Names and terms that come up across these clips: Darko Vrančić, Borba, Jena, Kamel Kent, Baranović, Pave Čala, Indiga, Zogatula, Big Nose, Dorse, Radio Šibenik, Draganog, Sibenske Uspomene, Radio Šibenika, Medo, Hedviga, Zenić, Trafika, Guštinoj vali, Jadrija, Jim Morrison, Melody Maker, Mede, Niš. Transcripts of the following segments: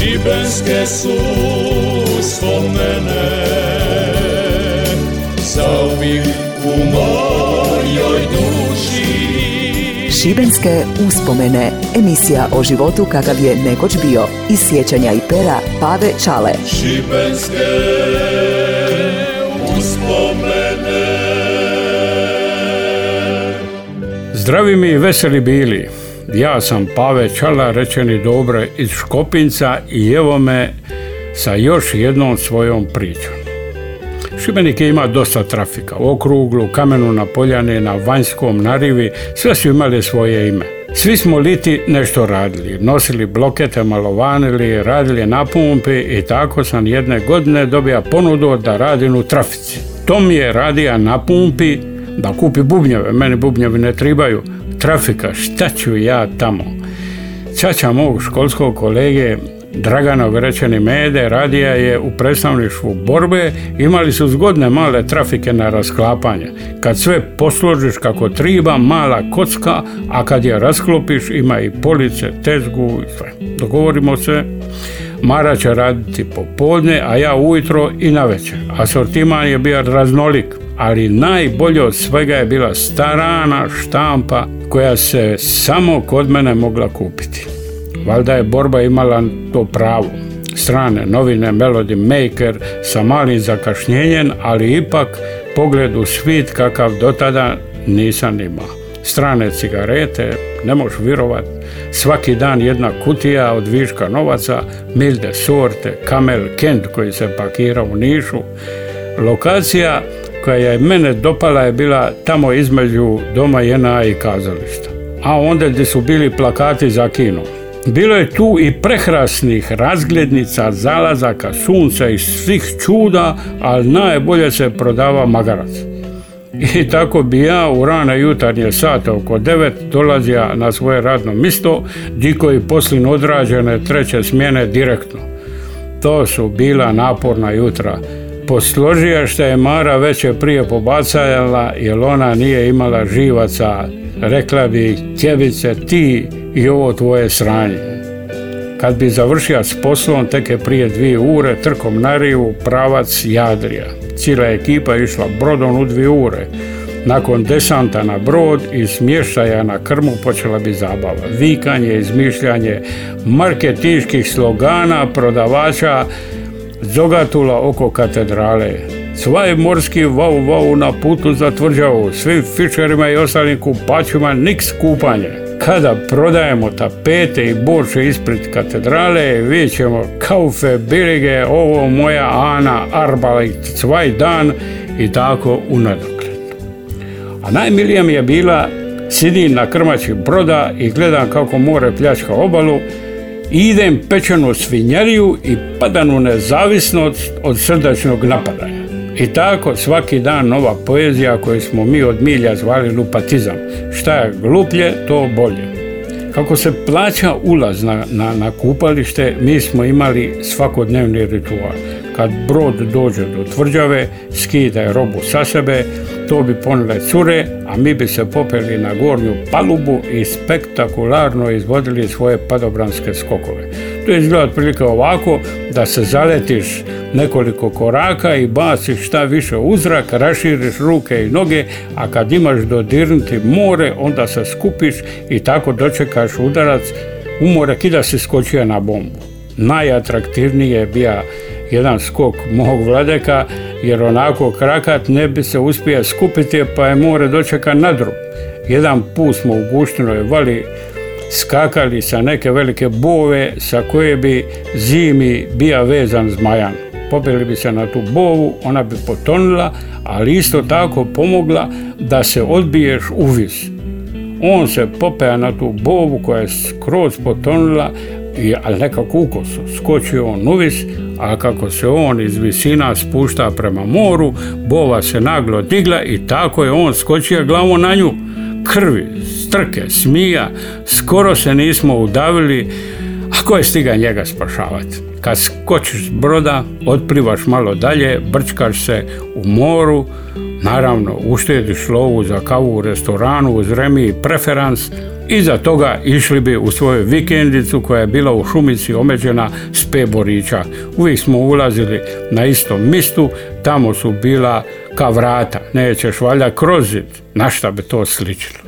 Šibenske su spomene, zauvijek u mojoj duši. Šibenske uspomene, emisija o životu kakav je nekoć bio, iz sjećanja i pera Pave Čale. Šibenske uspomene. Zdravi mi i veseli bili. Ja sam Pave Čala, rečeni Dobre iz Škopinca, i evo me sa još jednom svojom pričom. Šibenik ima dosta trafika. U Okruglu, Kamenu na Poljani, na Vanjskom, na Rivi, sve su imali svoje ime. Svi smo liti nešto radili. Nosili blokete, malovanili, radili na pumpi i tako sam jedne godine dobija ponudu da radim u trafici. Tom je radija na pumpi da kupi bubnjeve. Meni bubnjevi ne tribaju. Trafika, šta ću ja tamo? Čača mog školskog kolege Draganog, rečeni Mede, radija je u predstavništvu Borbe, imali su zgodne male trafike na rasklapanje. Kad sve posložiš kako triba, mala kocka, a kad je rasklopiš ima i police, tezgu i sve. Dogovorimo se, Mara će raditi popodne, a ja ujutro i navečer. Asortiman je bio raznolik, ali najbolje od svega je bila starana štampa koja se samo kod mene mogla kupiti. Valjda je Borba imala to pravo. Strane novine Melody Maker sa malim zakašnjenjem, ali ipak pogled u svit kakav do tada nisam imao. Strane cigarete, ne možeš virovat, svaki dan jedna kutija od viška novaca, milde sorte, Kamel Kent koji se pakira u Nišu. Lokacija koja je mene dopala je bila tamo između doma Jena i kazališta, a onda gdje su bili plakati za kino. Bilo je tu i prekrasnih razglednica, zalazaka, sunca i svih čuda, ali najbolje se prodava magarac. I tako bi ja u rane jutarnje sate oko 9 dolazio na svoje radno mjesto, diko i poslije odrađene treće smjene direktno. To su bila naporna jutra. Posložija što je Mara već je prije pobacajala, jer ona nije imala živaca, rekla bi Kjevice ti i ovo tvoje sranje. Kad bi završio s poslom, tek je prije 2 ure trkom na Rivu, pravac Jadrija. Cijela ekipa išla brodom u 2 ure. Nakon desanta na brod i smještaja na krmu počela bi zabava. Vikanje, izmišljanje marketinških slogana, prodavača Zogatula oko katedrale. Svaj morski vau vau na putu za tvrđavu, svim fišerima i ostalim kupačima niks kupanje. Kada prodajemo tapete i boče ispred katedrale, vidjet ćemo kaufe bilige, ovo moja Ana, Arbalit, svaj dan i tako unadogled. A najmilija mi je bila, sidim na krmači broda i gledam kako more pljačka obalu, idem pečenu svinjariju i padam u nezavisnost od srdačnog napadanja. I tako svaki dan nova poezija koju smo mi od milja zvali lupatizam. Šta je gluplje, to bolje. Kako se plaća ulaz na kupalište, mi smo imali svakodnevni ritual. Kad brod dođe do tvrđave, skidaj robu sa sebe, to bi ponele cure, a mi bi se popeli na gornju palubu i spektakularno izvodili svoje padobranske skokove. To izgleda otprilike ovako, da se zaletiš nekoliko koraka i baciš šta više u zrak, raširiš ruke i noge, a kad imaš dodirnuti more, onda se skupiš i tako dočekaš udarac u more i da si skočio na bombu. Najatraktivniji je bio jedan skok mog Vladeka, jer onako krakat ne bi se uspio skupiti, pa je more dočeka nadrub. Jedan put smo u Guštinoj vali skakali sa neke velike bove sa koje bi zimi bio vezan zmajan. Popeli bi se na tu bovu, ona bi potonila, ali isto tako pomogla da se odbiješ u vis. On se popeo na tu bovu koja je skroz potonila, ali nekako ukosu. Skočio on u vis, a kako se on iz visina spušta prema moru, bova se naglo digla i tako je on skočio glavom na nju. Krvi, strke, smija, skoro se nismo udavili, a ko je stiga njega spašavati? Kad skočiš s broda, otplivaš malo dalje, brčkaš se u moru, Naravno, uštediš lovu za kavu u restoranu uz remi preferans, iza toga išli bi u svoju vikendicu koja je bila u šumici omeđena s peborića. Uvijek smo ulazili na istom mistu, tamo su bila ka vrata, nećeš valja kroz zid, na šta bi to sličilo.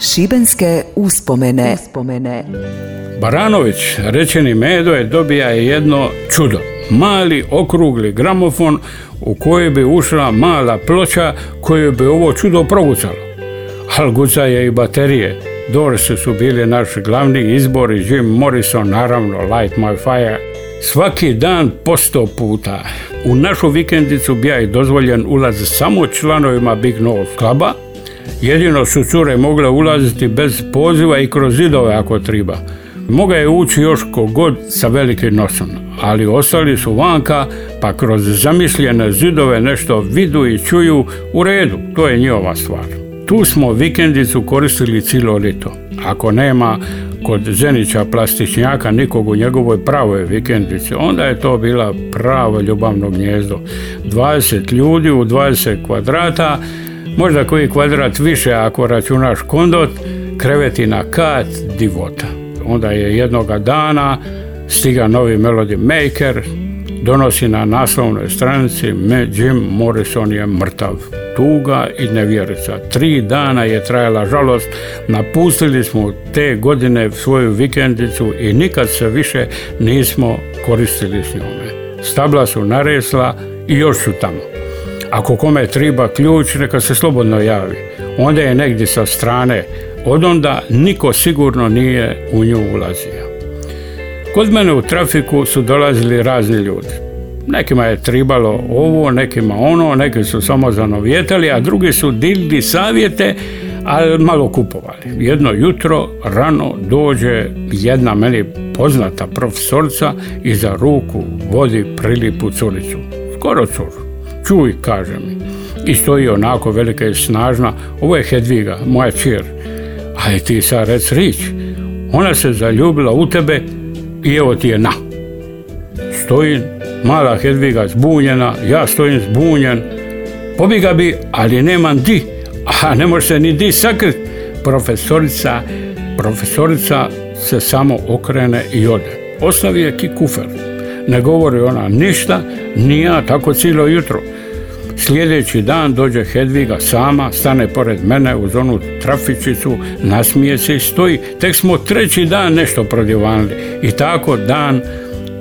Šibenske uspomene. Baranović, rečeni Medo, je dobija jedno čudo. Mali okrugli gramofon u koji bi ušla mala ploča koju bi ovo čudo progucalo. Al guca je i baterije. Dorse su bili naš glavni izbor i Jim Morrison, naravno, Light My Fire. Svaki dan po 100 puta. U našu vikendicu bija je dozvoljen ulaz samo članovima Big Nose kluba. Jedino su cure mogle ulaziti bez poziva i kroz zidove ako treba. Mogao je ući još kogod sa velikim nosom, ali ostali su vanka, pa kroz zamišljene zidove nešto vidu i čuju. U redu, to je njihova stvar. Tu smo vikendicu koristili cijelo ljeto. Ako nema kod Zenića plastičnjaka nikog u njegovoj pravoj vikendici, onda je to bila pravo ljubavno gnjezdo. 20 ljudi u 20 kvadrata, možda koji kvadrat više ako računaš kondot, kreveti na kat, divota. Onda je jednoga dana stiga novi Melody Maker, donosi na naslovnoj stranici Jim Morrison je mrtav. Tuga i nevjerica. 3 dana je trajala žalost. Napustili smo te godine svoju vikendicu i nikad se više nismo koristili s njome. Stabla su naresla i još su tamo. Ako kome treba ključ, neka se slobodno javi. Onda je negdje sa strane. Odonda niko sigurno nije u nju ulazio. Kod mene u Trafiku su dolazili razni ljudi. Nekima je tribalo ovo, nekima ono, neki su samo zanovjetali, a drugi su dilili savjete, ali malo kupovali. Jedno jutro rano dođe jedna meni poznata profesorca i za ruku vodi prilipu curicu. Skoro curu. Čuj, kaže mi. I stoji onako velika i snažna. Ovo je Hedviga, moja ćer. Aj ti sad rec rič. Ona se zaljubila u tebe i evo ti je na. Stoji mala Hedviga zbunjena, ja stojim zbunjen. Pobjega bi, ali nemam di. A ne može se ni di sakrit. Profesorica se samo okrene i ode. Ostavi je ki kufer. Ne govori ona ništa, ni ja, tako cijelo jutro. Sljedeći dan dođe Hedviga sama, stane pored mene uz onu trafičicu, nasmije se i stoji. Tek smo 3. dan nešto prodivanili i tako dan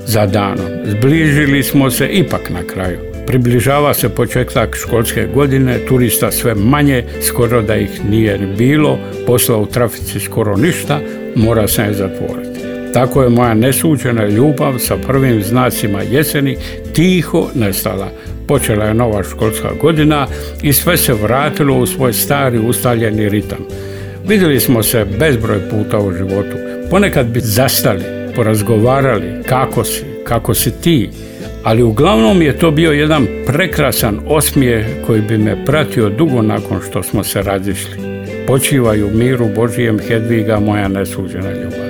za danom. Zbližili smo se ipak na kraju. Približava se početak školske godine, turista sve manje, skoro da ih nije bilo, posla u trafici skoro ništa, mora se ne zatvoriti. Tako je moja nesuđena ljubav sa prvim znacima jeseni tiho nestala. Počela je nova školska godina i sve se vratilo u svoj stari ustaljeni ritam. Vidjeli smo se bezbroj puta u životu. Ponekad bi zastali, porazgovarali kako si ti, ali uglavnom je to bio jedan prekrasan osmijeh koji bi me pratio dugo nakon što smo se razišli. Počivaj u miru Božijem, Hedviga, moja nesuđena ljubav.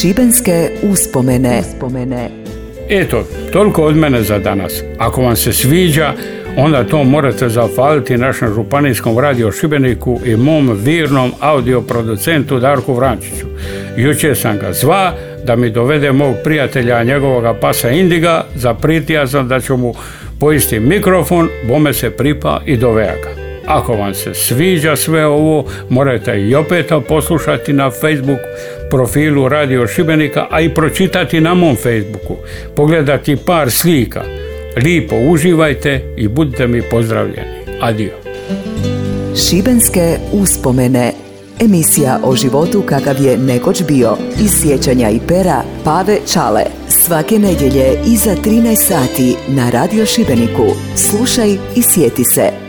Šibenske uspomene. Eto, toliko od mene za danas. Ako vam se sviđa, onda to morate zahvaliti našem županijskom Radio Šibeniku i mom virnom audioproducentu Darku Vrančiću. Jučer sam ga zva da mi dovede mog prijatelja njegovog pasa Indiga, zapritija sam da ću mu poisti mikrofon, bome se pripa i doveja ga. Ako vam se sviđa sve ovo, morate i opet poslušati na Facebook profilu Radio Šibenika, a i pročitati na mom Facebooku, pogledati par slika. Lijepo uživajte i budite mi pozdravljeni. Adio. Šibenske uspomene. Emisija o životu kakav je nekoć bio. Iz sjećanja i pera Pave Čale. Svake nedjelje iza 13 sati na Radio Šibeniku. Slušaj i sjeti se.